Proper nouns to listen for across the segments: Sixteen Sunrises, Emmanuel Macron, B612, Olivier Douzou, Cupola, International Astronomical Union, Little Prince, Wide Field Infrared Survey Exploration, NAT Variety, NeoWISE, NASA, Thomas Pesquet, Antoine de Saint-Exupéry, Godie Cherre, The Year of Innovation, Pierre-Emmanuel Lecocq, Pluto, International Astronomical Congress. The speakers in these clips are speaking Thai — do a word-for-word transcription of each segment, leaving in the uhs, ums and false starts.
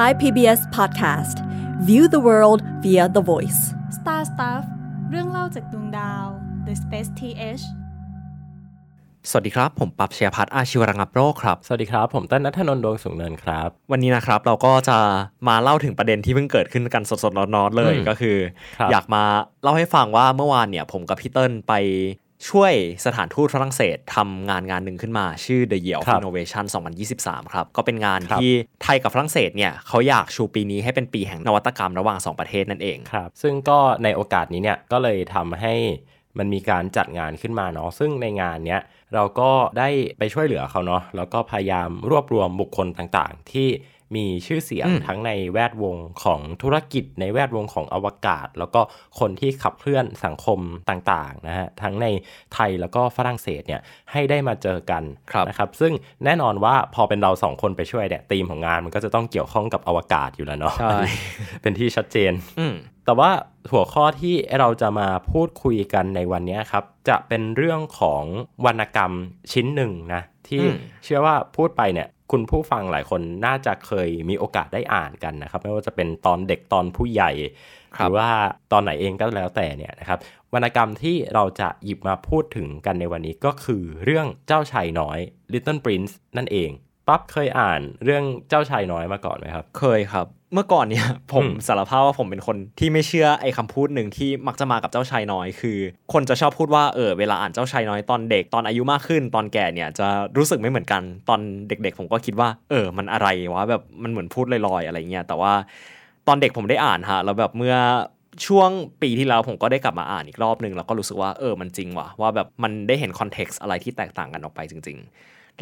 Thai พี บี เอส Podcast View the World via The Voice Star Stuff เรื่องเล่าจากดวงดาว The Space ที เอช สวัสดีครับผมปับเชียพัฒน์อาชีวรังงับโรคครับสวัสดีครับผมต้นณัฐนนท์ดวงสูงเนินครับวันนี้นะครับเราก็จะมาเล่าถึงประเด็นที่เพิ่งเกิดขึ้นกันสดๆร้อนๆเลยก็คืออยากมาเล่าให้ฟังว่าเมื่อวานเนี่ยผมกับพี่เติ้ลไปช่วยสถานทูตฝรั่งเศสทำงานงานหนึ่งขึ้นมาชื่อ The Year of Innovation สองพันยี่สิบสาม ครับก็เป็นงานที่ไทยกับฝรั่งเศสเนี่ยเขาอยากชูปีนี้ให้เป็นปีแห่งนวัตกรรมระหว่างสองประเทศนั่นเองครับซึ่งก็ในโอกาสนี้เนี่ยก็เลยทำให้มันมีการจัดงานขึ้นมาเนาะซึ่งในงานเนี้ยเราก็ได้ไปช่วยเหลือเขาเนาะแล้วก็พยายามรวบรวมบุคคลต่างๆที่มีชื่อเสียงทั้งในแวดวงของธุรกิจในแวดวงของอวกาศแล้วก็คนที่ขับเคลื่อนสังคมต่างๆนะฮะทั้งในไทยแล้วก็ฝรั่งเศสเนี่ยให้ได้มาเจอกันนะครับซึ่งแน่นอนว่าพอเป็นเราสองคนไปช่วยเนี่ยธีมของงานมันก็จะต้องเกี่ยวข้องกับอวกาศอยู่แล้วเนาะ เป็นที่ชัดเจนแต่ว่าหัวข้อที่เราจะมาพูดคุยกันในวันนี้ครับจะเป็นเรื่องของวรรณกรรมชิ้นหนึ่งนะที่เชื่อว่าพูดไปเนี่ยคุณผู้ฟังหลายคนน่าจะเคยมีโอกาสได้อ่านกันนะครับไม่ว่าจะเป็นตอนเด็กตอนผู้ใหญ่หรือว่าตอนไหนเองก็แล้วแต่เนี่ยนะครับวรรณกรรมที่เราจะหยิบมาพูดถึงกันในวันนี้ก็คือเรื่องเจ้าชายน้อย Little Prince นั่นเองปั๊บเคยอ่านเรื่องเจ้าชายน้อยมาก่อนไหมครับเคยครับเมื่อก่อนเนี่ยผมสารภาพว่าผมเป็นคนที่ไม่เชื่อไอ้คำพูดหนึ่งที่มักจะมากับเจ้าชายน้อยคือคนจะชอบพูดว่าเออเวลาอ่านเจ้าชายน้อยตอนเด็กตอนอายุมากขึ้นตอนแก่เนี่ยจะรู้สึกไม่เหมือนกันตอนเด็กๆผมก็คิดว่าเออมันอะไรวะแบบมันเหมือนพูดลอยๆอะไรเงี้ยแต่ว่าตอนเด็กผมได้อ่านฮะแล้วแบบเมื่อช่วงปีที่แล้วผมก็ได้กลับมาอ่านอีกรอบนึงแล้วก็รู้สึกว่าเออมันจริงว่ะว่าแบบมันได้เห็นคอนเท็กซ์อะไรที่แตกต่างกันออกไปจริงๆ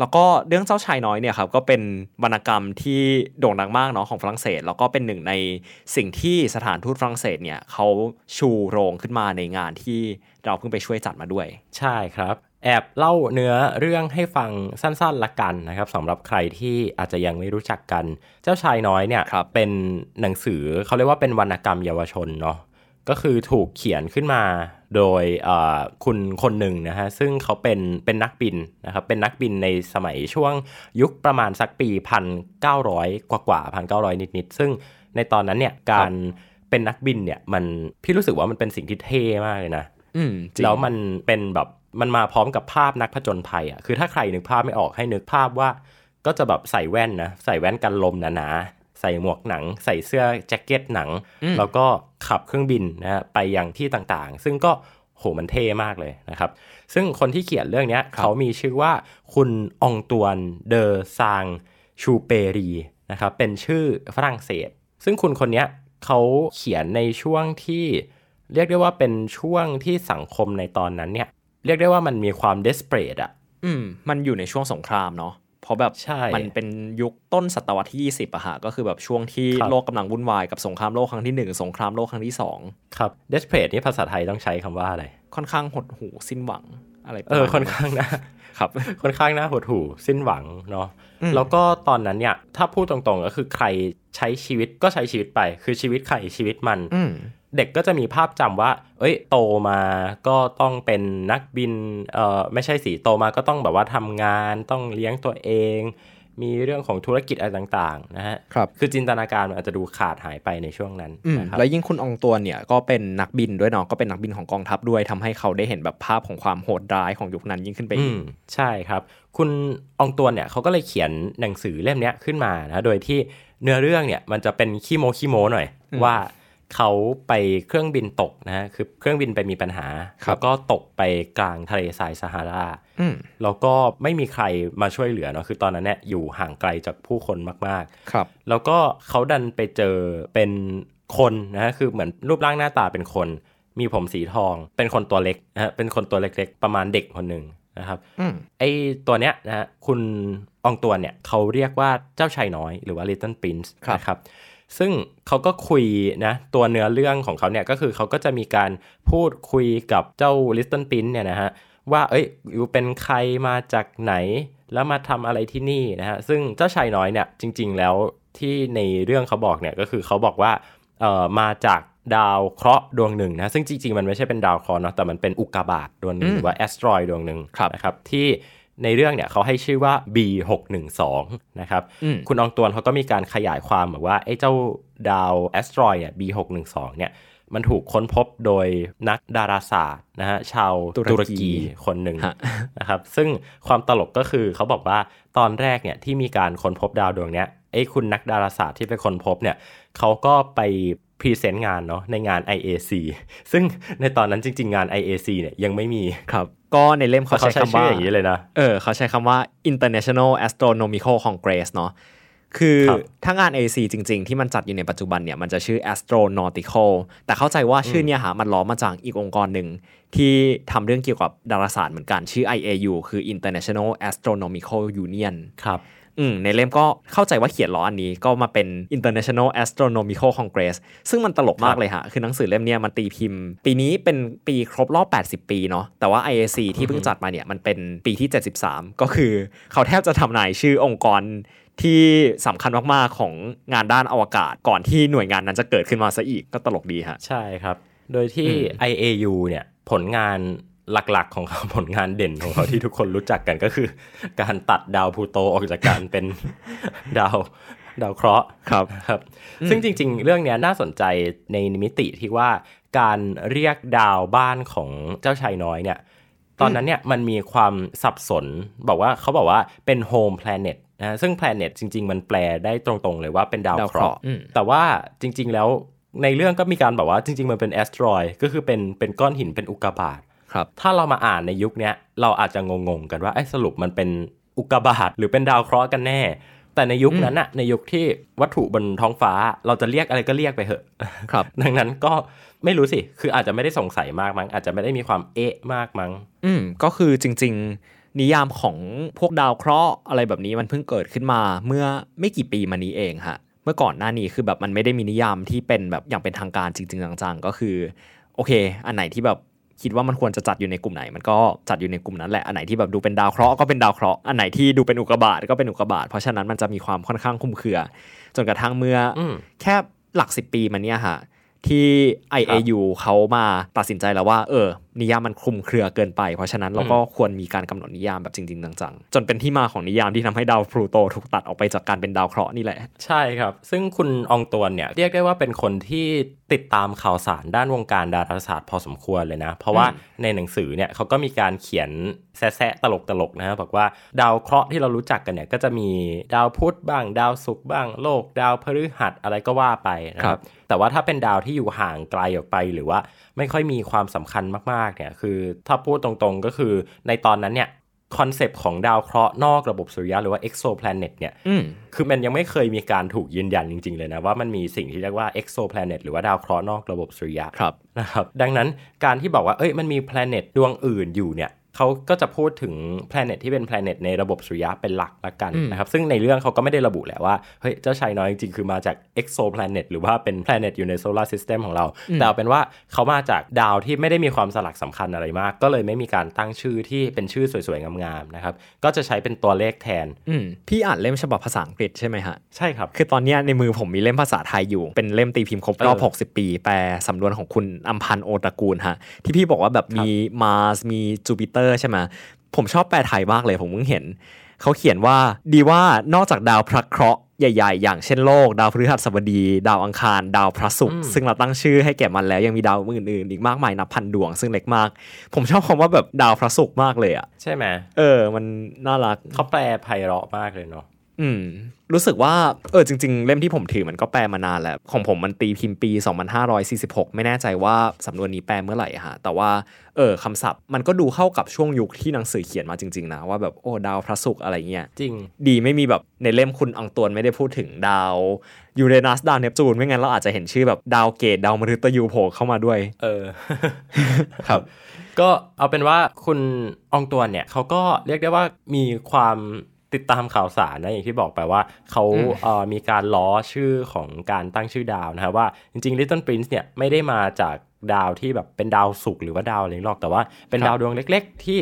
แล้วก็เรื่องเจ้าชายน้อยเนี่ยครับก็เป็นวรรณกรรมที่โด่งดังมากเนาะของฝรั่งเศสแล้วก็เป็นหนึ่งในสิ่งที่สถานทูตฝรั่งเศสเนี่ยเขาชูโรงขึ้นมาในงานที่เราเพิ่งไปช่วยจัดมาด้วยใช่ครับแอบเล่าเนื้อเรื่องให้ฟังสั้นๆละกันนะครับสำหรับใครที่อาจจะยังไม่รู้จักกันเจ้าชายน้อยเนี่ยเป็นหนังสือเขาเรียกว่าเป็นวรรณกรรมเยาวชนเนาะก็คือถูกเขียนขึ้นมาโดยคุณคนหนึ่งนะฮะซึ่งเขาเป็นเป็นนักบินนะครับเป็นนักบินในสมัยช่วงยุคประมาณสักปีหนึ่งพันเก้าร้อยกว่าๆหนึ่งพันเก้าร้อยนิดๆซึ่งในตอนนั้นเนี่ยการเป็นนักบินเนี่ยมันพี่รู้สึกว่ามันเป็นสิ่งที่เท่มากเลยนะแล้วมันเป็นแบบมันมาพร้อมกับภาพนักผจญภัยอ่ะคือถ้าใครนึกภาพไม่ออกให้นึกภาพว่าก็จะแบบใส่แว่นนะใส่แว่นกันลมหนาๆใส่หมวกหนังใส่เสื้อแจ็คเก็ตหนังแล้วก็ขับเครื่องบินนะฮะไปยังที่ต่างๆซึ่งก็โหมันเท่มากเลยนะครับซึ่งคนที่เขียนเรื่องนี้เขามีชื่อว่าคุณองตวนเดอซางชูเปรีนะครับเป็นชื่อฝรั่งเศสซึ่งคุณคนนี้เขาเขียนในช่วงที่เรียกได้ว่าเป็นช่วงที่สังคมในตอนนั้นเนี่ยเรียกได้ว่ามันมีความ desperate อ่ะอืมมันอยู่ในช่วงสงครามเนาะเพราะแบบมันเป็นยุคต้นศตวรรษที่ยี่สิบอะฮะก็คือแบบช่วงที่โลกกำลังวุ่นวายกับสงครามโลกครั้งที่หนึ่งสงครามโลกครั้งที่สองครับ desperate นี่ภาษาไทยต้องใช้คำว่าอะไรค่อนข้างหดหู่สิ้นหวังอะไรเออค่อนข้างนะครับค่อนข้างน่าหดหู่สิ้นหวังเนาะแล้วก็ตอนนั้นเนี่ยถ้าพูดตรงๆก็คือใครใช้ชีวิตก็ใช้ชีวิตไปคือชีวิตใครชีวิตมันเด็กก็จะมีภาพจำว่าเอ้ยโตมาก็ต้องเป็นนักบินเอ่อไม่ใช่สิโตมาก็ต้องแบบว่าทำงานต้องเลี้ยงตัวเองมีเรื่องของธุรกิจอะไรต่างๆนะฮะครับคือจินตนาการมันอาจจะดูขาดหายไปในช่วงนั้นนะครับแล้วยิ่งคุณองตวนเนี่ยก็เป็นนักบินด้วยเนาะก็เป็นนักบินของกองทัพด้วยทำให้เขาได้เห็นแบบภาพของความโหดร้ายของยุคนั้นยิ่งขึ้นไปอีกใช่ครับคุณองตวนเนี่ยเขาก็เลยเขียนหนังสือเล่มนี้ขึ้นมานะโดยที่เนื้อเรื่องเนี่ยมันจะเป็นขี้โมขี้โมหน่อยว่าเขาไปเครื่องบินตกนะฮะคือเครื่องบินไปมีปัญหาแล้วก็ตกไปกลางทะเลทรายซาฮาราแล้วก็ไม่มีใครมาช่วยเหลือเนาะคือตอนนั้นเนี่ยอยู่ห่างไกลจากผู้คนมากๆครับแล้วก็เขาดันไปเจอเป็นคนนะฮะคือเหมือนรูปร่างหน้าตาเป็นคนมีผมสีทองเป็นคนตัวเล็กนะฮะเป็นคนตัวเล็กๆประมาณเด็กคนนึงนะครับไอ้ตัวเนี้ยนะฮะคุณองตวนเนี่ยเขาเรียกว่าเจ้าชายน้อยหรือว่า Little Prince นะครับซึ่งเขาก็คุยนะตัวเนื้อเรื่องของเขาเนี่ยก็คือเขาก็จะมีการพูดคุยกับเจ้า Little Prince เนี่ยนะฮะว่าเอ้ยอยู่เป็นใครมาจากไหนแล้วมาทำอะไรที่นี่นะฮะซึ่งเจ้าชายน้อยเนี่ยจริงๆแล้วที่ในเรื่องเขาบอกเนี่ยก็คือเขาบอกว่าเอ่อมาจากดาวเคราะห์ดวงหนึ่งนะซึ่งจริงๆมันไม่ใช่เป็นดาวเคราะห์เนาะแต่มันเป็นอุกกาบาตดวงหนึ่งหรือว่าแอสเตรอยด์ดวงหนึ่งนะครับที่ ในเรื่องเนี่ยเขาให้ชื่อว่า บี หก หนึ่ง สอง นะครับคุณอองตวนเขาก็มีการขยายความแบบว่าไอ้เจ้าดาวแอสเตรอยด์เนี่ย บี หก หนึ่ง สอง เนี่ยมันถูกค้นพบโดยนักดาราศาสตร์นะฮะชาวตุรกีคนหนึ่งนะครับซึ่งความตลกก็คือเขาบอกว่าตอนแรกเนี่ยที่มีการค้นพบดาวดวงเนี้ยไอ้คุณนักดาราศาสตร์ที่ไปค้นพบเนี่ยเขาก็ไปพรีเซนต์งานเนาะในงาน ไอ เอ ซี ซึ่งในตอนนั้นจริงๆงาน ไอ เอ ซี เนี่ยยังไม่มีครับก็ในเล่มเขาใช้คำว่าอย่างนี้เลยนะเออเขาใช้คำว่า International Astronomical Congress เนาะคือถ้างาน ไอ เอ ซี จริงๆที่มันจัดอยู่ในปัจจุบันเนี่ยมันจะชื่อ Astronautical แต่เข้าใจว่าชื่อเนี่ยหามันล้อมาจากอีกองค์กรหนึ่งที่ทำเรื่องเกี่ยวกับดาราศาสตร์เหมือนกันชื่อ ไอ เอ ยู คือ International Astronomical Union ครับอืมในเล่มก็เข้าใจว่าเขียนล้ออันนี้ก็มาเป็น International Astronomical Congress ซึ่งมันตลกมากเลยฮะคือหนังสือเล่มเนี้ยมันตีพิมพ์ปีนี้เป็นปีครบรอบแปดสิบปีเนาะแต่ว่า ไอ เอ ซี ที่เพิ่งจัดมาเนี่ยมันเป็นปีที่เจ็ดสิบสามก็คือเขาแทบจะทำนายชื่อองค์กรที่สำคัญมากๆของงานด้านอวกาศก่อนที่หน่วยงานนั้นจะเกิดขึ้นมาซะอีกก็ตลกดีฮะใช่ครับโดยที่ ไอ เอ ยู เนี่ยผลงานหลักๆของเขาผลงานเด่นของเขาที่ทุกคนรู้จักกันก็คือการตัดดาวพลูโตออกจากการเป็นดาวดาวเคราะห์ครับครับซึ่งจริงๆเรื่องนี้น่าสนใจในมิติที่ว่าการเรียกดาวบ้านของเจ้าชายน้อยเนี่ยตอนนั้นเนี่ยมันมีความสับสนบอกว่าเขาบอกว่าเป็นโฮมแพลเน็ตนะซึ่งแพลเน็ตจริงๆมันแปลได้ตรงๆเลยว่าเป็นดาวเคราะห์แต่ว่าจริงๆแล้วในเรื่องก็มีการบอกว่าจริงๆมันเป็นแอสเตรอยด์ก็คือเป็นเป็นก้อนหินเป็นอุกกาบาตถ้าเรามาอ่านในยุคนี้เราอาจจะงงๆกันว่าไอ้สรุปมันเป็นอุกกาบาตหรือเป็นดาวเคราะห์กันแน่แต่ในยุคนั้นน่ะในยุคที่วัตถุบนท้องฟ้าเราจะเรียกอะไรก็เรียกไปเถอะครับดังนั้นก็ไม่รู้สิคืออาจจะไม่ได้สงสัยมากมั้งอาจจะไม่ได้มีความเอ๊ะมากมั้งอืมก็คือจริงๆนิยามของพวกดาวเคราะห์อะไรแบบนี้มันเพิ่งเกิดขึ้นมาเมื่อไม่กี่ปีมานี้เองฮะเมื่อก่อนหน้านี้คือแบบมันไม่ได้มีนิยามที่เป็นแบบอย่างเป็นทางการจริงๆจังๆก็คือโอเคอันไหนที่แบบคิดว่ามันควรจะจัดอยู่ในกลุ่มไหนมันก็จัดอยู่ในกลุ่มนั้นแหละอันไหนที่แบบดูเป็นดาวเคราะห์ก็เป็นดาวเคราะห์อันไหนที่ดูเป็นอุกกาบาตก็เป็นอุกกาบาตเพราะฉะนั้นมันจะมีความค่อนข้างคลุมเครือจนกระทั่งเมื่อแค่หลักสิบปีมาเนี้ยฮะที่ ไอ เอ ยู เขามาตัดสินใจแล้วว่าเออนิยามมันคลุมเครือเกินไปเพราะฉะนั้นเราก็ควรมีการกำหนดนิยามแบบจริงๆจังๆจนเป็นที่มาของนิยามที่ทำให้ดาวพลูโตถูกตัดออกไปจากการเป็นดาวเคราะห์นี่แหละใช่ครับซึ่งคุณอองตวนเนี่ยเรียกได้ว่าเป็นคนที่ติดตามข่าวสารด้านวงการดาราศาสตร์พอสมควรเลยนะเพราะว่าในหนังสือเนี่ยเขาก็มีการเขียนแซะๆตลกๆนะฮะบอกว่าดาวเคราะห์ที่เรารู้จักกันเนี่ยก็จะมีดาวพุธบ้างดาวศุกร์บ้างโลกดาวพฤหัสอะไรก็ว่าไปนะครับแต่ว่าถ้าเป็นดาวที่อยู่ห่างไกลออกไปหรือว่าไม่ค่อยมีความสำคัญมากๆเนี่ยคือถ้าพูดตรงๆก็คือในตอนนั้นเนี่ยคอนเซปต์ของดาวเคราะห์นอกระบบสุริยะหรือว่า exoplanet เนี่ยคือมันยังไม่เคยมีการถูกยืนยันจริงๆเลยนะว่ามันมีสิ่งที่เรียกว่า exoplanet หรือว่าดาวเคราะห์นอกระบบสุริยะครับนะครับดังนั้นการที่บอกว่าเอ้ยมันมี planet ดวงอื่นอยู่เนี่ยเขาก็จะพูดถึง planet ที่เป็น planet ในระบบสุริยะเป็นหลักละกันนะครับซึ่งในเรื่องเขาก็ไม่ได้ระบุแหละว่าเฮ้ยเจ้าชายน้อยจริงๆคือมาจาก exoplanet หรือว่าเป็น planet อยู่ใน solar system ของเราแต่เอาเป็นว่าเขามาจากดาวที่ไม่ได้มีความสลักสำคัญอะไรมากก็เลยไม่มีการตั้งชื่อที่เป็นชื่อสวยๆงามๆนะครับก็จะใช้เป็นตัวเลขแทนพี่อ่านเล่มฉบับภาษาอังกฤษใช่ไหมฮะใช่ครับคือตอนนี้ในมือผมมีเล่มภาษาไทยอยู่เป็นเล่มตีพิมพ์ครบรอบหกสิบปีแปลสำนวนของคุณอัมพันธ์โอตระกูลฮะที่พี่บอกว่าแบบมี Mars มี Jupiterใช่ไหมผมชอบแปลไทยมากเลยผมเพิ่งเห็นเขาเขียนว่าดีว่านอกจากดาวพระเคราะห์ใหญ่ๆอย่างเช่นโลกดาวพฤหัสบดีดาวอังคารดาวพระศุกร์ซึ่งเราตั้งชื่อให้แก่มันแล้วยังมีดาวอื่นๆอีกมากมายนับพันดวงซึ่งเล็กมากผมชอบคำว่าแบบดาวพระศุกร์มากเลยอ่ะใช่ไหมเออมันน่ารักเขาแปลไพเราะมากเลยเนาะอืมรู้สึกว่าเออจริงๆเล่มที่ผมถือมันก็แปลมานานแล้วของผมมันตีพิมพ์ปีสองพันห้าร้อยสี่สิบหกไม่แน่ใจว่าสำนวนนี้แปลเมื่อไหร่ฮะแต่ว่าเออคำศัพท์มันก็ดูเข้ากับช่วงยุคที่หนังสือเขียนมาจริงๆนะว่าแบบโอ้ดาวพระศุกร์อะไรเงี้ยจริงดีไม่มีแบบในเล่มคุณอองตวนไม่ได้พูดถึงดาวยูเรนัสดาวเนปจูนไม่งั้นเราอาจจะเห็นชื่อแบบดาวเกตดาวมฤตยูโผล่เข้ามาด้วยเออ ครับ ก็เอาเป็นว่าคุณอองตวนเนี่ยเขาก็เรียกได้ว่ามีความติดตามข่าวสารนะอย่างที่บอกไปว่าเขาเอ่อมีการล้อชื่อของการตั้งชื่อดาวนะครับว่าจริงๆ Little Prince เนี่ยไม่ได้มาจากดาวที่แบบเป็นดาวศุกร์หรือว่าดาวอะไรหรอกแต่ว่าเป็นดาวดวงเล็กๆที่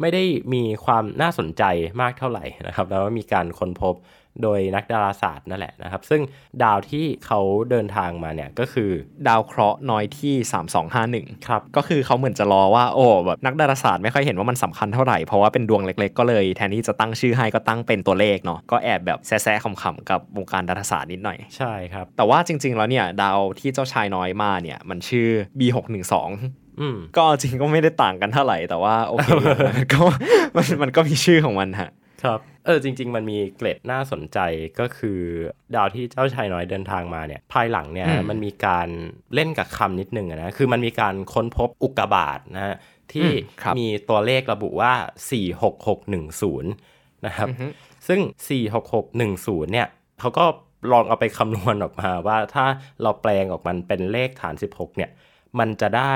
ไม่ได้มีความน่าสนใจมากเท่าไหร่นะครับแล้วมีการค้นพบ โดยนักดาราศาสตร์นั่นแหละนะครับซึ่งดาวที่เขาเดินทางมาเนี่ยก็คือดาวเคราะห์น้อยที่สามสองห้าหนึ่งครับก็คือเขาเหมือนจะรอว่าโอ้แบบนักดาราศาสตร์ไม่ค่อยเห็นว่ามันสำคัญเท่าไหร่เพราะว่าเป็นดวงเล็กๆก็เลยแทนที่จะตั้งชื่อให้ก็ตั้งเป็นตัวเลขเนาะก็แอบแบบแซะๆขำๆกับวงการดาราศาสตร์นิดหน่อยใช่ครับแต่ว่าจริงๆแล้วเนี่ยดาวที่เจ้าชายน้อยมาเนี่ยมันชื่อ บี หกหนึ่งสองก็จริงก็ไม่ได้ต่างกันเท่าไหร่แต่ว่าโอเคก็มันมันก็มีชื่อของมันฮะครับเออจริงๆมันมีเกร็ดน่าสนใจก็คือดาวที่เจ้าชายน้อยเดินทางมาเนี่ยภายหลังเนี่ยมันมีการเล่นกับคำนิดนึงนะคือมันมีการค้นพบอุกกาบาตนะฮะที่มีตัวเลขระบุว่าสี่หกหกหนึ่งศูนย์นะครับซึ่งสี่หกหกหนึ่งศูนย์เนี่ยเขาก็ลองเอาไปคำนวณออกมาว่าถ้าเราแปลงออกมันเป็นเลขฐานสิบหกเนี่ยมันจะได้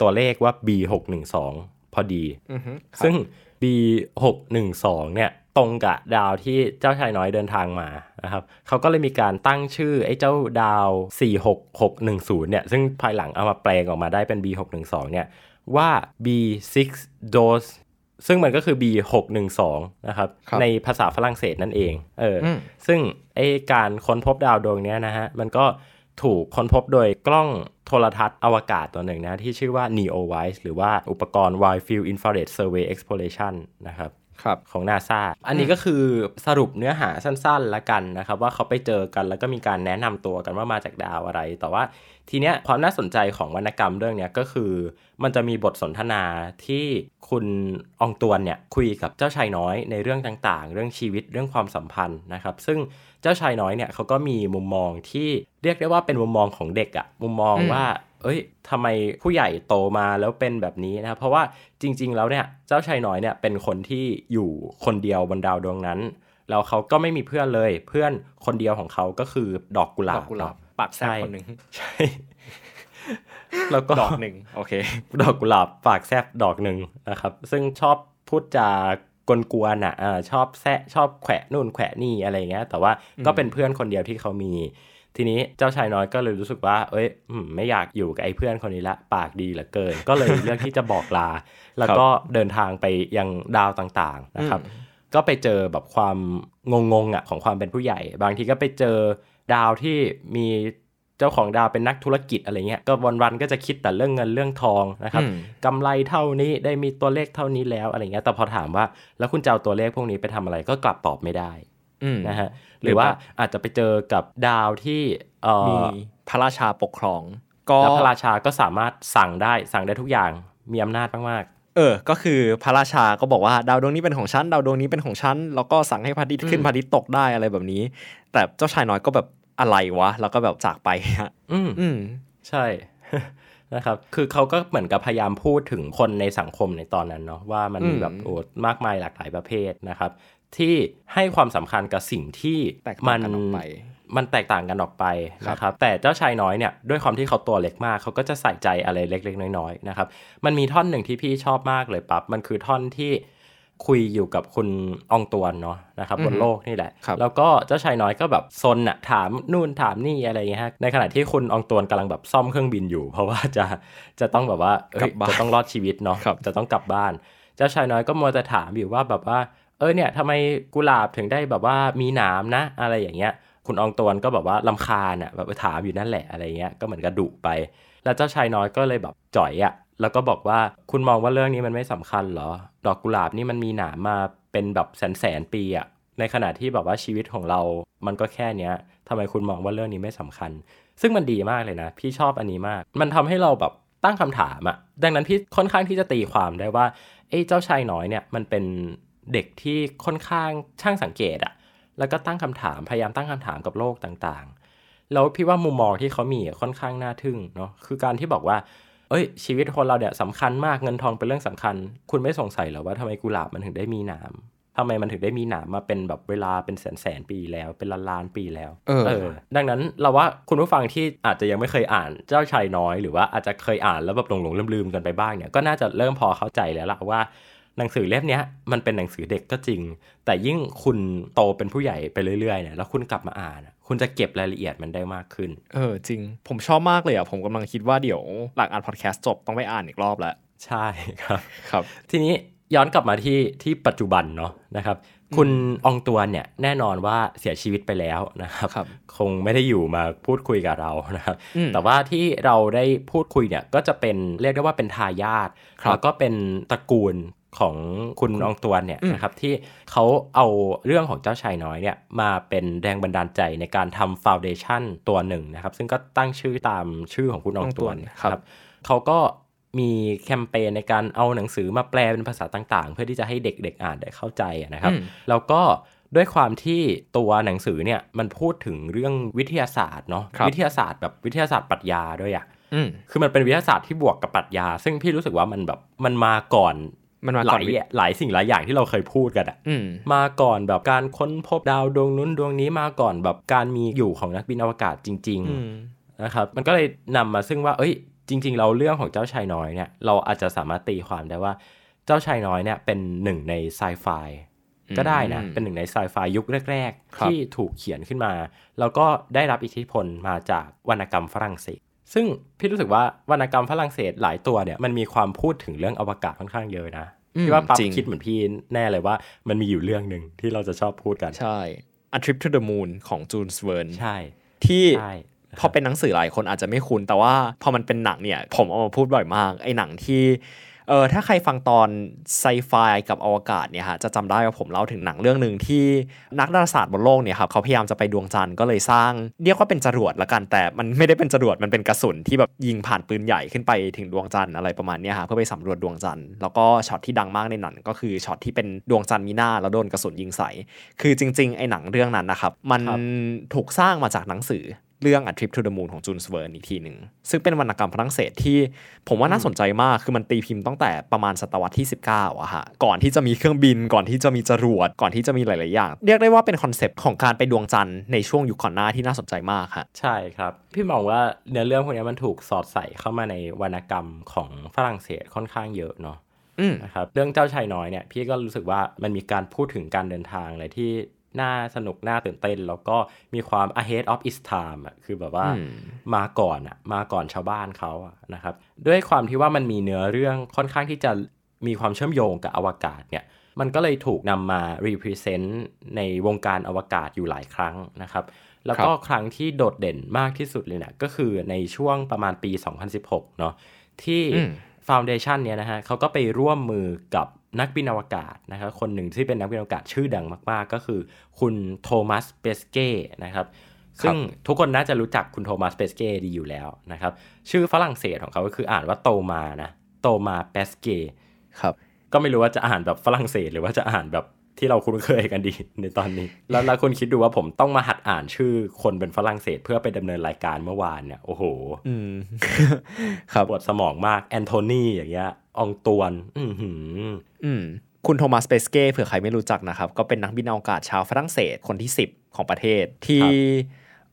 ตัวเลขว่า บี หกหนึ่งสอง พอดีซึ่ง บี หกหนึ่งสอง เนี่ยตรงกับดาวที่เจ้าชายน้อยเดินทางมานะครับเขาก็เลยมีการตั้งชื่อไอ้เจ้าดาวสี่หกหกหนึ่งศูนย์เนี่ยซึ่งภายหลังเอามาแปลงออกมาได้เป็น บี หกหนึ่งสอง เนี่ยว่า บี หกหนึ่งสอง ซึ่งมันก็คือ บี หกหนึ่งสอง นะครับในภาษาฝรั่งเศสนั่นเองเออซึ่งไอ้การค้นพบดาวดวงนี้นะฮะมันก็ถูกค้นพบโดยกล้องโทรทัศน์อวกาศตัวหนึ่งนะที่ชื่อว่า NeoWISE หรือว่าอุปกรณ์ Wide Field Infrared Survey Exploration นะครับครับของ NASA อันนี้ก็คือสรุปเนื้อหาสั้นๆละกันนะครับว่าเขาไปเจอกันแล้วก็มีการแนะนำตัวกันว่ามาจากดาวอะไรแต่ว่าทีเนี้ยความน่าสนใจของวรรณกรรมเรื่องเนี้ยก็คือมันจะมีบทสนทนาที่คุณอองตวนเนี่ยคุยกับเจ้าชายน้อยในเรื่องต่างๆเรื่องชีวิตเรื่องความสัมพันธ์นะครับซึ่งเจ้าชายน้อยเนี่ยเขาก็มีมุมมองที่เรียกได้ว่าเป็นมุมมองของเด็กอะมุมมองว่าเอ้ยทำไมผู้ใหญ่โตมาแล้วเป็นแบบนี้นะเพราะว่าจริงๆแล้วเนี่ยเจ้าชายน้อยเนี่ยเป็นคนที่อยู่คนเดียวบนดาวดวงนั้นแล้วเขาก็ไม่มีเพื่อนเลยเพื่อนคนเดียวของเขาก็คือดอกกุหลาบปากแซบคนหนึ่งใช่แล้วก็ดอกหนึ่งโอเคดอกกุหลาบปากแซบดอกหนึ่งนะครับซึ่งชอบพูดจากกวนๆน่ะเออชอบแซะชอบแขวะนู่นแขวะนี่อะไรเงี้ยแต่ว่าก็เป็นเพื่อนคนเดียวที่เขามีทีนี้เจ้าชายน้อยก็เลยรู้สึกว่าเอ้ยไม่อยากอยู่กับไอ้เพื่อนคนนี้ละปากดีเหลือเกิน ก็เลยเลือกที่จะบอกลา แล้วก็เดินทางไปยังดาวต่างๆนะครับก็ไปเจอแบบความงงๆอ่ะของความเป็นผู้ใหญ่บางทีก็ไปเจอดาวที่มีเจ้าของดาวเป็นนักธุรกิจอะไรเงี้ยก็วันๆก็จะคิดแต่เรื่องเงินเรื่องทองนะครับกำไรเท่านี้ได้มีตัวเลขเท่านี้แล้วอะไรเงี้ยแต่พอถามว่าแล้วคุณจะเอาตัวเลขพวกนี้ไปทำอะไรก็กลับตอบไม่ได้นะฮะหรือว่าอาจจะไปเจอกับดาวที่มีพระราชาปกครองก็พระราชาก็สามารถสั่งได้สั่งได้ทุกอย่างมีอำนาจมากๆเออก็คือพระราชาก็บอกว่าดาวดวงนี้เป็นของฉันดาวดวงนี้เป็นของฉันแล้วก็สั่งให้พระอาทิตย์ขึ้นพระอาทิตย์ตกได้อะไรแบบนี้แต่เจ้าชายน้อยก็แบบอะไรวะแล้วก็แบบจากไปฮะอืมอืมใช่ นะครับคือเขาก็เหมือนกับพยายามพูดถึงคนในสังคมในตอนนั้นเนาะว่ามันมีแบบโอ้มากมายหลากหลายประเภทนะครับที่ให้ความสำคัญกับสิ่งที่มันมันแตกต่างกันออกไปนะครับแต่เจ้าชายน้อยเนี่ยด้วยความที่เขาตัวเล็กมากเขาก็จะใส่ใจอะไรเล็กๆน้อยๆนะครับมันมีท่อนหนึ่งที่พี่ชอบมากเลยปั๊บมันคือท่อนที่คุยอยู่กับคุณอองตวนเนาะนะครับบนโลกนี่แหละแล้วก็เจ้าชายน้อยก็แบบซนน่ะถามนู่นถามนี่อะไรอย่างเงี้ยฮะในขณะที่คุณอองตวนกำลังแบบซ่อมเครื่องบินอยู่เพราะว่าจะจะต้องแบบว่าจะต้องรอดชีวิตเนาะจะต้องกลับบ้านเจ้าชายน้อยก็มัวแต่ถามอยู่ว่าแบบว่าเออเนี่ยทำไมกุหลาบถึงได้แบบว่ามีหนามนะอะไรอย่างเงี้ยคุณอองตวนก็แบบว่าลำคาญอ่ะแบบถามอยู่นั่นแหละอะไรเงี้ยก็เหมือนกระดุไปแล้วเจ้าชายน้อยก็เลยแบบจ่อยอ่ะแล้วก็บอกว่าคุณมองว่าเรื่องนี้มันไม่สำคัญเหรอดอกกุหลาบนี่มันมีหนามมาเป็นแบบแสนแสนปีอ่ะในขณะที่แบบว่าชีวิตของเรามันก็แค่เนี้ยทำไมคุณมองว่าเรื่องนี้ไม่สำคัญซึ่งมันดีมากเลยนะพี่ชอบอันนี้มากมันทำให้เราแบบตั้งคำถามอ่ะดังนั้นพี่ค่อนข้างที่จะตีความได้ว่าไอ้เจ้าชายน้อยเนี่ยมันเป็นเด็กที่ค่อนข้างช่างสังเกตอะแล้วก็ตั้งคำถามพยายามตั้งคำถามกับโลกต่างๆแล้วพี่ว่ามุมมองที่เขามีค่อนข้างน่าทึ่งเนาะคือการที่บอกว่าเอ้ยชีวิตคนเราเนี่ยสำคัญมากเงินทองเป็นเรื่องสำคัญคุณไม่สงสัยหรอว่าทำไมกุหลาบมันถึงได้มีหนามทำไมมันถึงได้มีหนามมาเป็นแบบเวลาเป็นแสนแสนปีแล้วเป็นล้านล้านปีแล้วเออ เออดังนั้นเราว่าคุณผู้ฟังที่อาจจะยังไม่เคยอ่านเจ้าชายน้อยหรือว่าอาจจะเคยอ่านแล้วแบบหลงๆลืมๆกันไปบ้างเนี่ยก็น่าจะเริ่มพอเข้าใจแล้วล่ะว่าหนังสือเล่มนี้มันเป็นหนังสือเด็กก็จริงแต่ยิ่งคุณโตเป็นผู้ใหญ่ไปเรื่อยๆเนี่ยแล้วคุณกลับมาอ่านคุณจะเก็บรายละเอียดมันได้มากขึ้นเออจริงผมชอบมากเลยอ่ะผมกำลังคิดว่าเดี๋ยวหลังอ่านพอดแคสต์จบต้องไปอ่านอีกรอบแล้วใช่ครับครับทีนี้ย้อนกลับมาที่ที่ปัจจุบันเนาะนะครับ คุณอองตวนเนี่ยแน่นอนว่าเสียชีวิตไปแล้วนะครับคงไม่ได้อยู่มาพูดคุยกับเรานะครับแต่ว่าที่เราได้พูดคุยเนี่ยก็จะเป็นเรียกได้ว่าเป็นทายาทแล้วก็เป็นตระกูลของคุณอองตวนเนี่ยนะครับที่เขาเอาเรื่องของเจ้าชายน้อยเนี่ยมาเป็นแรงบันดาลใจในการทำฟาวเดชั่นตัวหนึ่งนะครับซึ่งก็ตั้งชื่อตามชื่อของคุณอองตวนครับเขาก็มีแคมเปญในการเอาหนังสือมาแปลเป็นภาษาต่างๆเพื่อที่จะให้เด็กๆอ่านได้เข้าใจนะครับแล้วก็ด้วยความที่ตัวหนังสือเนี่ยมันพูดถึงเรื่องวิทยาศาสตร์เนาะวิทยาศาสตร์แบบวิทยาศาสตร์ปรัชญาด้วยอ่ะคือมันเป็นวิทยาศาสตร์ที่บวกกับปรัชญาซึ่งพี่รู้สึกว่ามันแบบมันมาก่อนมันมาหลายหลายสิ่งหลายอย่างที่เราเคยพูดกันอ่ะมาก่อนแบบการค้นพบดาวดวงนู้นดวงนี้มาก่อนแบบการมีอยู่ของนักบินอวกาศจริงๆนะครับมันก็เลยนำมาซึ่งว่าเอ้ยจริงๆเราเรื่องของเจ้าชายน้อยเนี่ยเราอาจจะสามารถตีความได้ว่าเจ้าชายน้อยเนี่ยเป็นหนึ่งในไซไฟก็ได้นะเป็นหนึ่งในไซไฟยุคแรกๆที่ถูกเขียนขึ้นมาแล้วก็ได้รับอิทธิพลมาจากวรรณกรรมฝรั่งเศสซึ่งพี่รู้สึกว่าวรรณกรรมฝรั่งเศสหลายตัวเนี่ยมันมีความพูดถึงเรื่องอวกาศค่อนข้างเยอะนะพี่ว่าปั๊บคิดเหมือนพี่แน่เลยว่ามันมีอยู่เรื่องนึงที่เราจะชอบพูดกันใช่ A Trip to the Moon ของจูลส์ เวิร์นใช่ที่พอเป็นหนังสือหลายคนอาจจะไม่คุ้นแต่ว่าพอมันเป็นหนังเนี่ยผมเอามาพูดบ่อยมากไอ้หนังที่เออถ้าใครฟังตอนไซไฟกับอวกาศเนี่ยฮะจะจำได้ว่าผมเล่าถึงหนังเรื่องนึงที่นักดาราศาสตร์บนโลกเนี่ยครับเขาพยายามจะไปดวงจันทร์ก็เลยสร้างเรียกว่าเป็นจรวดละกันแต่มันไม่ได้เป็นจรวดมันเป็นกระสุนที่แบบยิงผ่านปืนใหญ่ขึ้นไปถึงดวงจันทร์อะไรประมาณนี้ฮะเพื่อไปสำรวจดวงจันทร์แล้วก็ช็อตที่ดังมากในหนังก็คือช็อตที่เป็นดวงจันทร์มีหน้าแล้วโดนกระสุนยิงใส่คือจริงๆไอ้หนังเรื่องนั้นนะครับมันถูกสร้างมาจากหนังสือเรื่อง A Trip to the Moon ของจูลส์ เวิร์นอีกทีหนึ่งซึ่งเป็นวรรณกรรมฝรั่งเศสที่ผมว่าน่าสนใจมากคือมันตีพิมพ์ตั้งแต่ประมาณศตวรรษที่สิบเก้าอะฮะก่อนที่จะมีเครื่องบินก่อนที่จะมีจรวดก่อนที่จะมีหลายๆอย่างเรียกได้ว่าเป็นคอนเซปต์ของการไปดวงจันทร์ในช่วงยุคก่อนหน้าที่น่าสนใจมากค่ะใช่ครับพี่มองว่าเนื้อเรื่องพวกนี้มันถูกสอดใส่เข้ามาในวรรณกรรมของฝรั่งเศสค่อนข้างเยอะเนาะนะครับเรื่องเจ้าชายน้อยเนี่ยพี่ก็รู้สึกว่ามันมีการพูดถึงการเดินทางอะไรที่น่าสนุกน่าตื่นเต้นแล้วก็มีความ ahead of its time อ่ะคือแบบว่ามาก่อนอ่ะมาก่อนชาวบ้านเขาอ่ะนะครับด้วยความที่ว่ามันมีเนื้อเรื่องค่อนข้างที่จะมีความเชื่อมโยงกับอวกาศเนี่ยมันก็เลยถูกนำมา represent ในวงการอวกาศอยู่หลายครั้งนะครับแล้วก็ครั้งที่โดดเด่นมากที่สุดเลยเนี่ยก็คือในช่วงประมาณปีสองพันสิบหกเนาะที่ foundation เนี่ยนะฮะเขาก็ไปร่วมมือกับนักบินอวกาศนะครับคนหนึ่งที่เป็นนักบินอวกาศชื่อดังมากๆก็คือคุณโทมัสเปสเก้นะครับซึ่งทุกคนน่าจะรู้จักคุณโทมัสเปสเก้ดีอยู่แล้วนะครับชื่อฝรั่งเศสของเขาก็คืออ่านว่าโตมานะโตมาเปสเก้ครับก็ไม่รู้ว่าจะอ่านแบบฝรั่งเศสหรือว่าจะอ่านแบบที่เราคุ้นเคยกันดีในตอนนี้แล้วแล้วคุณคิดดูว่าผมต้องมาหัดอ่านชื่อคนเป็นฝรั่งเศสเพื่อไปดำเนินรายการเมื่อวานเนี่ยโอ้โหครับปวดสมองมากแอนโทนีอย่างเงี้ยอองตวนอื้อหืออืมคุณโทมัสเปสเก้เผื่อใครไม่รู้จักนะครับก็เป็นนักบินอวกาศชาวฝรั่งเศสคนที่สิบของประเทศที่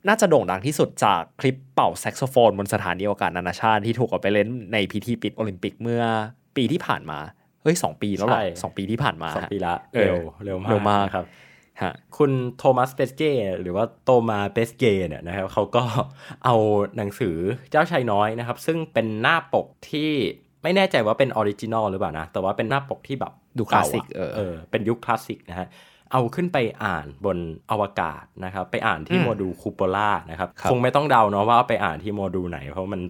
น่าจะโด่งดังที่สุดจากคลิปเป่าแซกโซโฟนบนสถานีอวกาศนานาชาติที่ถูกเอาไปเล่นในพิธีปิดโอลิมปิกเมื่อปีที่ผ่านมาเฮ้ยสองปีแล้วเหรอสองปีที่ผ่านมาสองปีละเร็วเร็วมากเร็วมากครับฮะคุณโทมัสเปสเก้หรือว่าโตมาเปสเก้เนี่ยนะครับเขาก็เอาหนังสือเจ้าชายน้อยนะครับซึ่งเป็นหน้าปกที่ไม่แน่ใจว่าเป็นออริจินอลหรือเปล่านะแต่ว่าเป็นหน้าปกที่แบบดูคลาสสิกเออเออเป็นยุคคลาสสิกนะฮะเอาขึ้นไปอ่านบนอวกาศนะครับไปอ่านที่โมดูลคูโปล่านะครับคงไม่ต้องเดาเนาะว่าไปอ่านที่โมดูลไหนเพราะมัน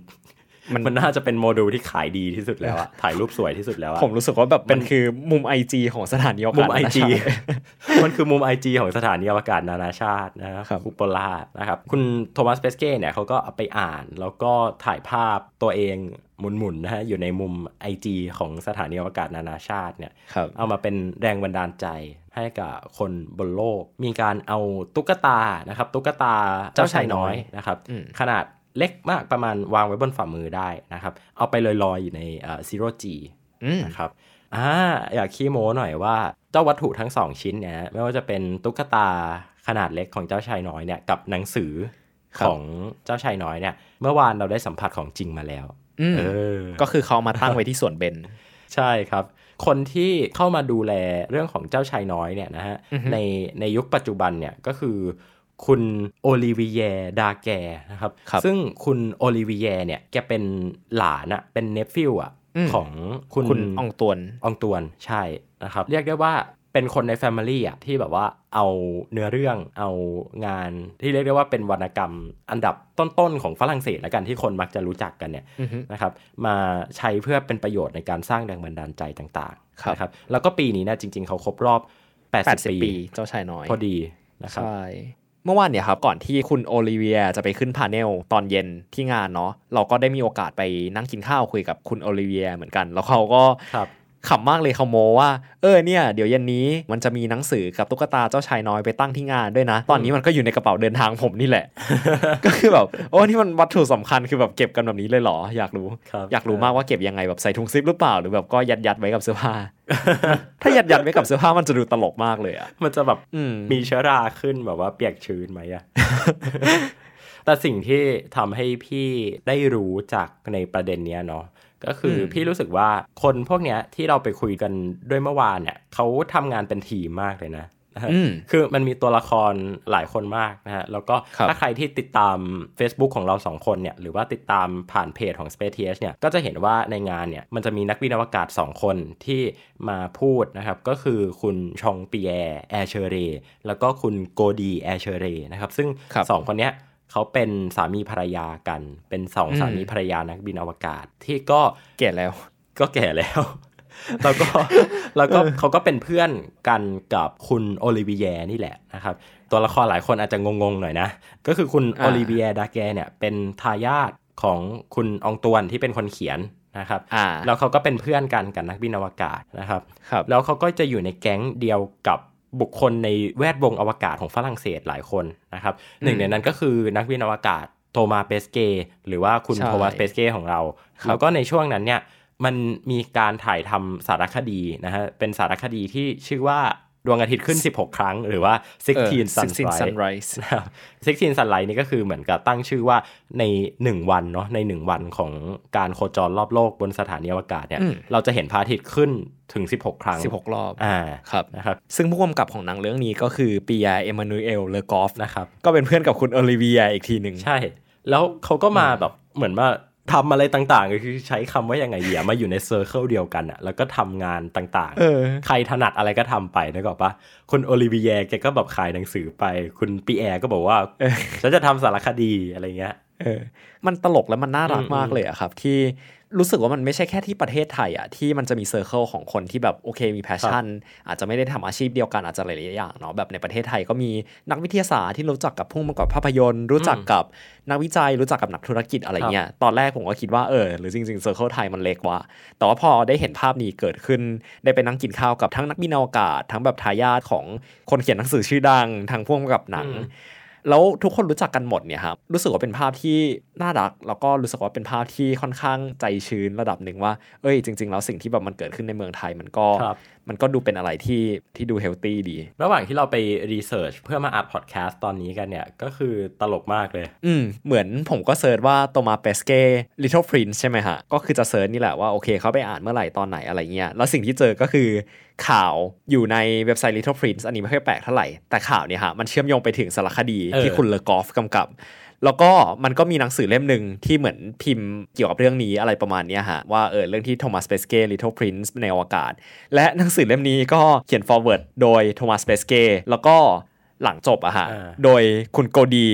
มันมันน่าจะเป็นโมดูลที่ขายดีที่สุดแล้วอะถ่ายรูปสวยที่สุดแล้วอะผมรู้สึกว่าแบบเป็นคือมุม ไอ จี ของสถานีอวกาศมุม ไอ จี มันคือมุม ไอ จี ของสถานีอวกาศนานาชาตินะครับคูโปล่านะครับคุณโทมัสเปสเก้เนี่ยเขาก็เอาไปอ่านแล้วก็ถ่ายภาพตัวเองหมุนๆนะฮะอยู่ในมุม ไอ จี ของสถานีอวกาศนานาชาติเนี่ยเอามาเป็นแรงบันดาลใจให้กับคนบนโลกมีการเอาตุ๊กตานะครับตุ๊กตาเจ้าชายน้อยนะครับขนาดเล็กมากประมาณวางไว้บนฝ่ามือได้นะครับเอาไปลอยๆอยู่ในเอ่อ ศูนย์จี นะครับอ่าอยากขี้โม้หน่อยว่าเจ้าวัตถุทั้งสองชิ้นเนี่ยไม่ว่าจะเป็นตุ๊กตาขนาดเล็กของเจ้าชายน้อยเนี่ยกับหนังสือของเจ้าชายน้อยเนี่ยเมื่อวานเราได้สัมผัสของจริงมาแล้วเออก็คือเขามาตั้งไว้ที่สวนเบญใช่ครับคนที่เข้ามาดูแลเรื่องของเจ้าชายน้อยเนี่ยนะฮะในในยุคปัจจุบันเนี่ยก็คือคุณโอลิเวียร์ดาแกร์นะครับซึ่งคุณโอลิเวียร์เนี่ยแกเป็นหลานอะเป็นเนฟฟิวอะของคุณอองตวนอองตวนใช่นะครับเรียกได้ว่า เป็นคนใน Family อ่ะที่แบบว่าเอาเนื้อเรื่องเอางานที่เรียกได้ว่าเป็นวรรณกรรมอันดับต้นๆของฝรั่งเศสละกันที่คนมักจะรู้จักกันเนี่ย mm-hmm. นะครับมาใช้เพื่อเป็นประโยชน์ในการสร้างแรงบันดาลใจต่างๆนะครับแล้วก็ปีนี้นะจริงๆเขาครบรอบแปดสิบปีเจ้าชายน้อยพอดีนะครับใช่เมื่อวานเนี่ยครับก่อนที่คุณโอลิเวียจะไปขึ้นพาเนลตอนเย็นที่งานเนาะเราก็ได้มีโอกาสไปนั่งกินข้าวคุยกับคุณโอลิเวียเหมือนกันแล้วเขาก็ขำมากเลยเขาโมว่าเออเนี่ยเดี๋ยวเย็นนี้มันจะมีหนังสือกับตุ๊กตาเจ้าชายน้อยไปตั้งที่งานด้วยนะตอนนี้มันก็อยู่ในกระเป๋าเดินทางผมนี่แหละ ก็คือแบบโอ้นี่มันวัตถุสำคัญคือแบบเก็บกันแบบนี้เลยเหรออยากรู้ อยากรู้มากว่าเก็บยังไงแบบใส่ถุงซิปหรือเปล่าหรือแบบก็ยัดยัดไว้กับเสื้อผ้า ถ้ายัดยัดไว้กับเสื้อผ้ามันจะดูตลกมากเลยอ่ะ มันจะแบบมีเชื้อราขึ้นแบบว่าเปียกชื้นไหมอ่ะ แต่สิ่งที่ทำให้พี่ได้รู้จากในประเด็นเนี้ยเนาะก็คือพี่รู้สึกว่าคนพวกเนี้ยที่เราไปคุยกันด้วยเมื่อวานเนี่ยเขาทำงานเป็นทีมมากเลยนะคือมันมีตัวละครหลายคนมากนะฮะแล้วก็ถ้าใครที่ติดตาม Facebook ของเราสองคนเนี่ยหรือว่าติดตามผ่านเพจของ Space ที เอส เนี่ยก็จะเห็นว่าในงานเนี่ยมันจะมีนักวิทยาศาสตร์สองคนที่มาพูดนะครับก็คือคุณชองปีแอร์แอร์เชอเรแล้วก็คุณโกดีแอร์เชอเรนะครับซึ่งสองคนเนี้ยเขาเป็นสามีภรรยากันเป็นสองสามีภรรยานักบินอวกาศที่ก็แก่แล้วก็แก่แล้ว แล้วก็แล้วก็เขาก็เป็นเพื่อนกันกับคุณโอลิเวียนี่แหละนะครับตัวละครหลายคนอาจจะงงๆหน่อยนะก็คือคุณโอลิเวียดาแกเนี่ยเป็นทายาทของคุณอองตวนที่เป็นคนเขียนนะครับแล้วเขาก็เป็นเพื่อนกันกับนักบินอวกาศนะครับแล้วเขาก็จะอยู่ในแก๊งเดียวกับบุคคลในแวดวงอวกาศของฝรั่งเศสหลายคนนะครับหนึ่งในนั้นก็คือนักวิทยาอวกาศโทมาเปสเกหรือว่าคุณโทมาเปสเกของเราแล้วก็ในช่วงนั้นเนี่ยมันมีการถ่ายทำสารคดีนะฮะเป็นสารคดีที่ชื่อว่าดวงอาทิตย์ขึ้นสิบหกครั้งหรือว่าสิบหก Sunrise นะครับสิบหก Sunrise นี่ก็คือเหมือนกับตั้งชื่อว่าในหนึ่งวันเนาะในหนึ่งวันของการโคจรรอบโลกบนสถานีอวกาศเนี่ยเราจะเห็นพระอาทิตย์ขึ้นถึงสิบหกครั้งสิบหกรอบอ่าครับนะครับซึ่งผู้กำกับของหนังเรื่องนี้ก็คือปีแอร์เอมานูเอลเลอกอฟนะครับก็เป็นเพื่อนกับคุณโอลิเวียอีกทีนึงใช่แล้วเขาก็มาแบบเหมือนว่าทำอะไรต่างๆคือใช้คำว่ายังไงเดี๋ยวมาอยู่ในเซอร์เคิลเดียวกันอะแล้วก็ทำงานต่างๆใครถนัดอะไรก็ทำไปนึกออกปะคุณโอลิเวียแกก็แบบขายหนังสือไปคุณปีแอร์ก็บอกว่าฉันจะทำสารคดีอะไรเงี้ยมันตลกและมันน่ารักมากเลยอะครับที่รู้สึกว่ามันไม่ใช่แค่ที่ประเทศไทยอะที่มันจะมีเซอร์เคิลของคนที่แบบโอเคมีแพชชั่นอาจจะไม่ได้ทำอาชีพเดียวกันอาจจะหลายๆอย่างเนาะแบบในประเทศไทยก็มีนักวิทยาศาสตร์ที่รู้จักกับผู้กำกับภาพยนตร์รู้จักกับนักวิจัยรู้จักกับนักธุรกิจอะไรเงี้ยตอนแรกผมก็คิดว่าเออหรือจริงๆเซอร์เคิลไทยมันเล็กว่ะแต่ว่าพอได้เห็นภาพนี้เกิดขึ้นได้ไปนั่งกินข้าวกับทั้งนักบินอวกาศทั้งแบบทายาทของคนเขียนหนังสือชื่อดังทั้งผู้กำกับหนังแล้วทุกคนรู้จักกันหมดเนี่ยครับรู้สึกว่าเป็นภาพที่น่ารักแล้วก็รู้สึกว่าเป็นภาพที่ค่อนข้างใจชื้นระดับหนึ่งว่าเอ้ยจริงๆแล้วสิ่งที่แบบมันเกิดขึ้นในเมืองไทยมันก็มันก็ดูเป็นอะไรที่ที่ดูเฮลตี้ดีระหว่างที่เราไปรีเสิร์ชเพื่อมาอัดพอดแคสต์ตอนนี้กันเนี่ยก็คือตลกมากเลยอืมเหมือนผมก็เสิร์ชว่าโทมาเปสเก้ Little Prince ใช่ไหมฮะก็คือจะเสิร์ชนี่แหละว่าโอเคเขาไปอ่านเมื่อไหร่ตอนไหนอะไรเงี้ยแล้วสิ่งที่เจอก็คือข่าวอยู่ในเว็บไซต์ Little Prince อันนี้ไม่ค่อยแปลกเท่าไหร่แต่ข่าวเนี่ยฮะมันเชื่อมโยงไปถึงสารคดีที่คุณเลอกอฟกำกับแล้วก็มันก็มีหนังสือเล่มหนึ่งที่เหมือนพิมพ์เกี่ยวกับเรื่องนี้อะไรประมาณนี้ฮะว่าเออเรื่องที่โทมัสเปสเก้ Little Prince ในอวกาศและหนังสือเล่มนี้ก็เขียน forward โดยโทมัสเปสเก้แล้วก็หลังจบอะฮะโดยคุณโกดี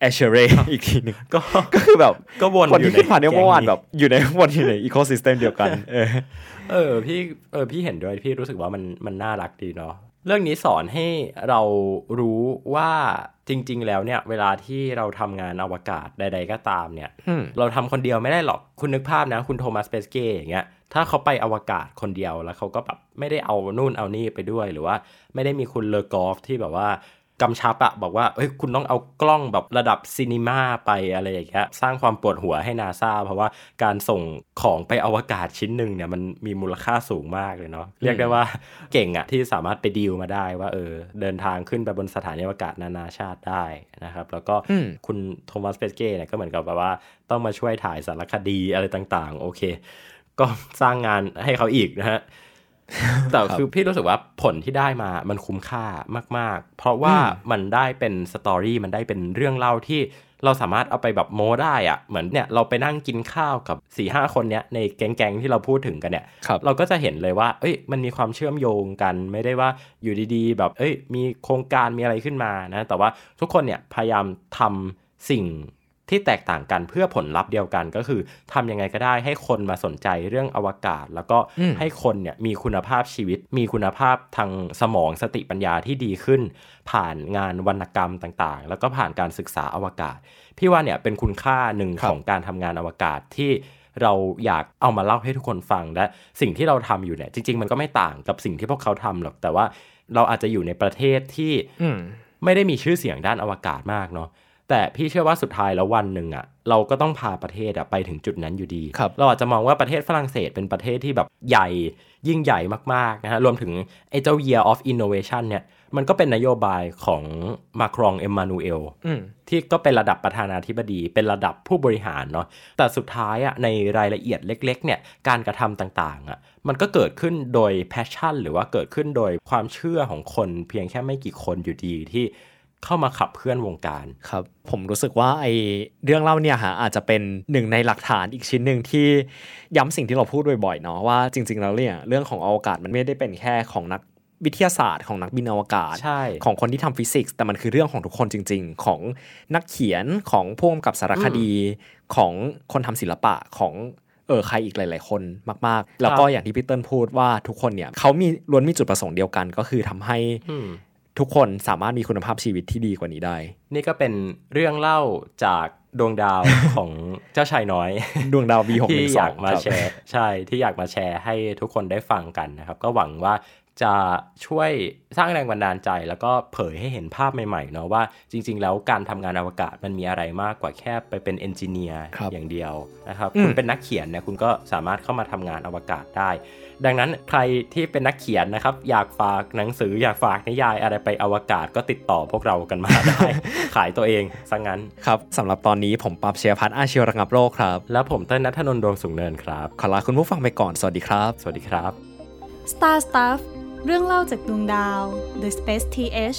แอชเชอเรย์อีกทีนึงก็ก็คือแบบก็วนอยู่ในผ่านเมื่อวานแบบอยู่ในวนอยู่ในอีโคซิสเต็มเดียวกันเออเออพี่เออพี่เห็นด้วยพี่รู้สึกว่ามันมันน่ารักดีเนาะเรื่องนี้สอนให้เรารู้ว่าจริงๆแล้วเนี่ยเวลาที่เราทำงานอวกาศใดๆก็ตามเนี่ยเราทำคนเดียวไม่ได้หรอกคุณนึกภาพนะคุณโทมัสเปสเก้อย่างเงี้ยถ้าเขาไปอวกาศคนเดียวแล้วเขาก็แบบไม่ได้เอานู่นเอานี่ไปด้วยหรือว่าไม่ได้มีคุณเลอกอฟที่แบบว่ากำชับอะบอกว่าเฮ้ยคุณต้องเอากล้องแบบระดับซีนีม่าไปอะไรอย่างเงี้ยสร้างความปวดหัวให้ NASA เพราะว่าการส่งของไปอวกาศชิ้นหนึ่งเนี่ยมันมีมูลค่าสูงมากเลยเนาะเรียกได้ว่าเก่งอะที่สามารถไปดีลมาได้ว่าเออเดินทางขึ้นไปบนสถานีอวกาศนานาชาติได้นะครับแล้วก็คุณโทมัสเปสเก้เนี่ยก็เหมือนกับแบบว่าต้องมาช่วยถ่ายสารคดีอะไรต่างๆโอเคก็สร้างงานให้เขาอีกนะฮะ แต่คือพี่รู้สึกว่าผลที่ได้มามันคุ้มค่ามากๆเพราะว่ามันได้เป็นสตอรี่มันได้เป็นเรื่องเล่าที่เราสามารถเอาไปแบบโม้ได้อะเหมือนเนี่ยเราไปนั่งกินข้าวกับ สี่ห้า คนเนี้ยในแก๊งๆที่เราพูดถึงกันเนี่ยเราก็จะเห็นเลยว่าเอ้ยมันมีความเชื่อมโยงกันไม่ได้ว่าอยู่ดีๆแบบเอ้ยมีโครงการมีอะไรขึ้นมานะแต่ว่าทุกคนเนี่ยพยายามทำสิ่งที่แตกต่างกันเพื่อผลลัพธ์เดียวกันก็คือทำยังไงก็ได้ให้คนมาสนใจเรื่องอวกาศแล้วก็ให้คนเนี่ยมีคุณภาพชีวิตมีคุณภาพทางสมองสติปัญญาที่ดีขึ้นผ่านงานวรรณกรรมต่างๆแล้วก็ผ่านการศึกษาอวกาศพี่ว่าเนี่ยเป็นคุณค่าหนึ่งของการทำงานอวกาศที่เราอยากเอามาเล่าให้ทุกคนฟังและสิ่งที่เราทำอยู่เนี่ยจริงๆมันก็ไม่ต่างกับสิ่งที่พวกเขาทำหรอกแต่ว่าเราอาจจะอยู่ในประเทศที่ไม่ได้มีชื่อเสียงด้านอวกาศมากเนาะแต่พี่เชื่อว่าสุดท้ายแล้ววันหนึ่งอ่ะเราก็ต้องพาประเทศอ่ะไปถึงจุดนั้นอยู่ดีเราอาจจะมองว่าประเทศฝรั่งเศสเป็นประเทศที่แบบใหญ่ยิ่งใหญ่มากๆนะฮะรวมถึงไอ้เจ้า Year of Innovation เนี่ยมันก็เป็นนโยบายของมาครองเอ็มมานูเอลที่ก็เป็นระดับประธานาธิบดีเป็นระดับผู้บริหารเนาะแต่สุดท้ายอ่ะในรายละเอียดเล็กๆเนี่ยการกระทำต่างๆอ่ะมันก็เกิดขึ้นโดยแพชชั่นหรือว่าเกิดขึ้นโดยความเชื่อของคนเพียงแค่ไม่กี่คนอยู่ดีที่เข้ามาขับเคลื่อนวงการครับผมรู้สึกว่าไอ้เรื่องเล่าเนี่ยฮะอาจจะเป็นหนึ่งในหลักฐานอีกชิ้นหนึ่งที่ย้ำสิ่งที่เราพูดบ่อยๆเนาะว่าจริงๆแล้วเนี่ยเรื่องของอวกาศมันไม่ได้เป็นแค่ของนักวิทยาศาสตร์ของนักบินอวกาศของคนที่ทำฟิสิกส์แต่มันคือเรื่องของทุกคนจริงๆของนักเขียนของผู้กำกับสารคดีของคนทำศิลปะของเออใครอีกหลายๆคนมากๆแล้วก็อย่างที่พี่เติ้ลพูดว่าทุกคนเนี่ยเขามีล้วนมีจุดประสงค์เดียวกันก็คือทำให้ทุกคนสามารถมีคุณภาพชีวิตที่ดีกว่านี้ได้นี่ก็เป็นเรื่องเล่าจากดวงดาวของเจ้าชายน้อยดวงดาว บี หกหนึ่งสอง ที่อยากมาแชร์ใช่ที่อยากมาแชร์ให้ทุกคนได้ฟังกันนะครับก็หวังว่าจะช่วยสร้างแรงบันดาลใจแล้วก็เผยให้เห็นภาพใหม่ๆเนาะว่าจริงๆแล้วการทำงานอวกาศมันมีอะไรมากกว่าแค่ไปเป็นเอนจิเนียร์อย่างเดียวนะครับคุณเป็นนักเขียนเนี่ยคุณก็สามารถเข้ามาทำงานอวกาศได้ดังนั้นใครที่เป็นนักเขียนนะครับอยากฝากหนังสืออยากฝากนิยายอะไรไปอวกาศก็ติดต่อพวกเรากันมาได้ ขายตัวเองซะงั้นครับสำหรับตอนนี้ผมปั๊บเชียร์พัฒน์อาชีวระงับโรคครับแล้วผมเต้นณัฐนนท์ดวงสูงเนินครับขอลาคุณผู้ฟังไปก่อนสวัสดีครับสวัสดีครับ Star Stuffเรื่องเล่าจากดวงดาว The Space ที เอช